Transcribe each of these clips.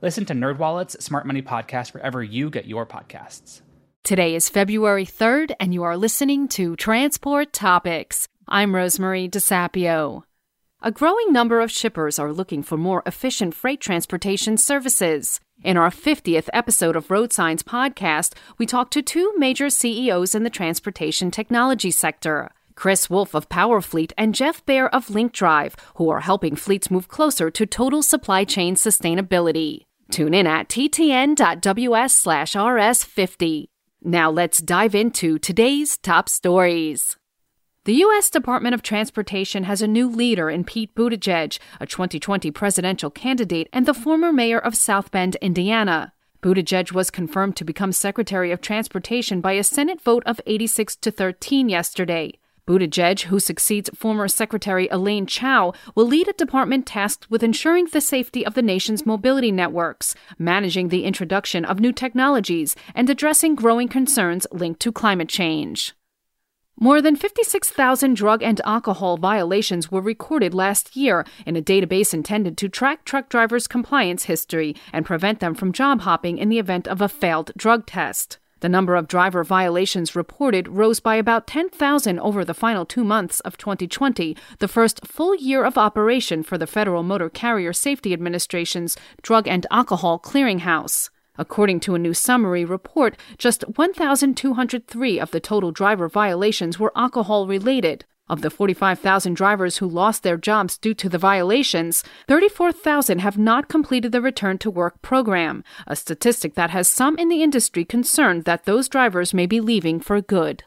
Listen to NerdWallet's Smart Money Podcast wherever you get your podcasts. Today is February 3rd, and you are listening to Transport Topics. I'm Rosemary DeSapio. A growing number of shippers are looking for more efficient freight transportation services. In our 50th episode of Road Signs Podcast, we talked to two major CEOs in the transportation technology sector, Chris Wolf of Powerfleet and Jeff Bear of LinkDrive, who are helping fleets move closer to total supply chain sustainability. Tune in at ttn.ws/rs50. Now let's dive into today's top stories. The U.S. Department of Transportation has a new leader in Pete Buttigieg, a 2020 presidential candidate and the former mayor of South Bend, Indiana. Buttigieg was confirmed to become Secretary of Transportation by a Senate vote of 86-13 yesterday. Buttigieg, who succeeds former Secretary Elaine Chao, will lead a department tasked with ensuring the safety of the nation's mobility networks, managing the introduction of new technologies, and addressing growing concerns linked to climate change. More than 56,000 drug and alcohol violations were recorded last year in a database intended to track truck drivers' compliance history and prevent them from job hopping in the event of a failed drug test. The number of driver violations reported rose by about 10,000 over the final 2 months of 2020, the first full year of operation for the Federal Motor Carrier Safety Administration's Drug and Alcohol Clearinghouse. According to a new summary report, just 1,203 of the total driver violations were alcohol-related. Of the 45,000 drivers who lost their jobs due to the violations, 34,000 have not completed the Return to Work program, a statistic that has some in the industry concerned that those drivers may be leaving for good.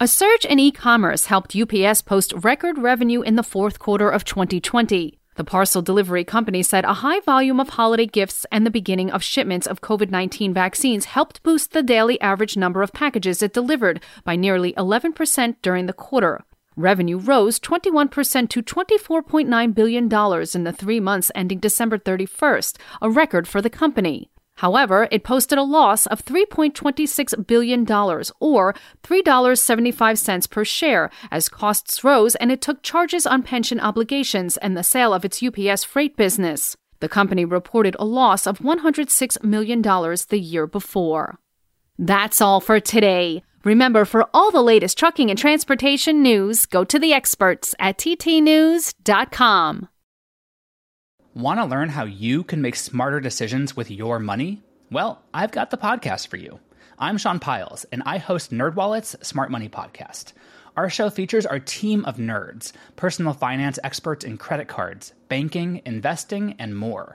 A surge in e-commerce helped UPS post record revenue in the fourth quarter of 2020. The parcel delivery company said a high volume of holiday gifts and the beginning of shipments of COVID-19 vaccines helped boost the daily average number of packages it delivered by nearly 11% during the quarter. Revenue rose 21% to $24.9 billion in the 3 months ending December 31st, a record for the company. However, it posted a loss of $3.26 billion, or $3.75 per share, as costs rose and it took charges on pension obligations and the sale of its UPS freight business. The company reported a loss of $106 million the year before. That's all for today. Remember, for all the latest trucking and transportation news, go to the experts at ttnews.com. Want to learn how you can make smarter decisions with your money? Well, I've got the podcast for you. I'm Sean Pyles, and I host NerdWallet's Smart Money Podcast. Our show features our team of nerds, personal finance experts in credit cards, banking, investing, and more.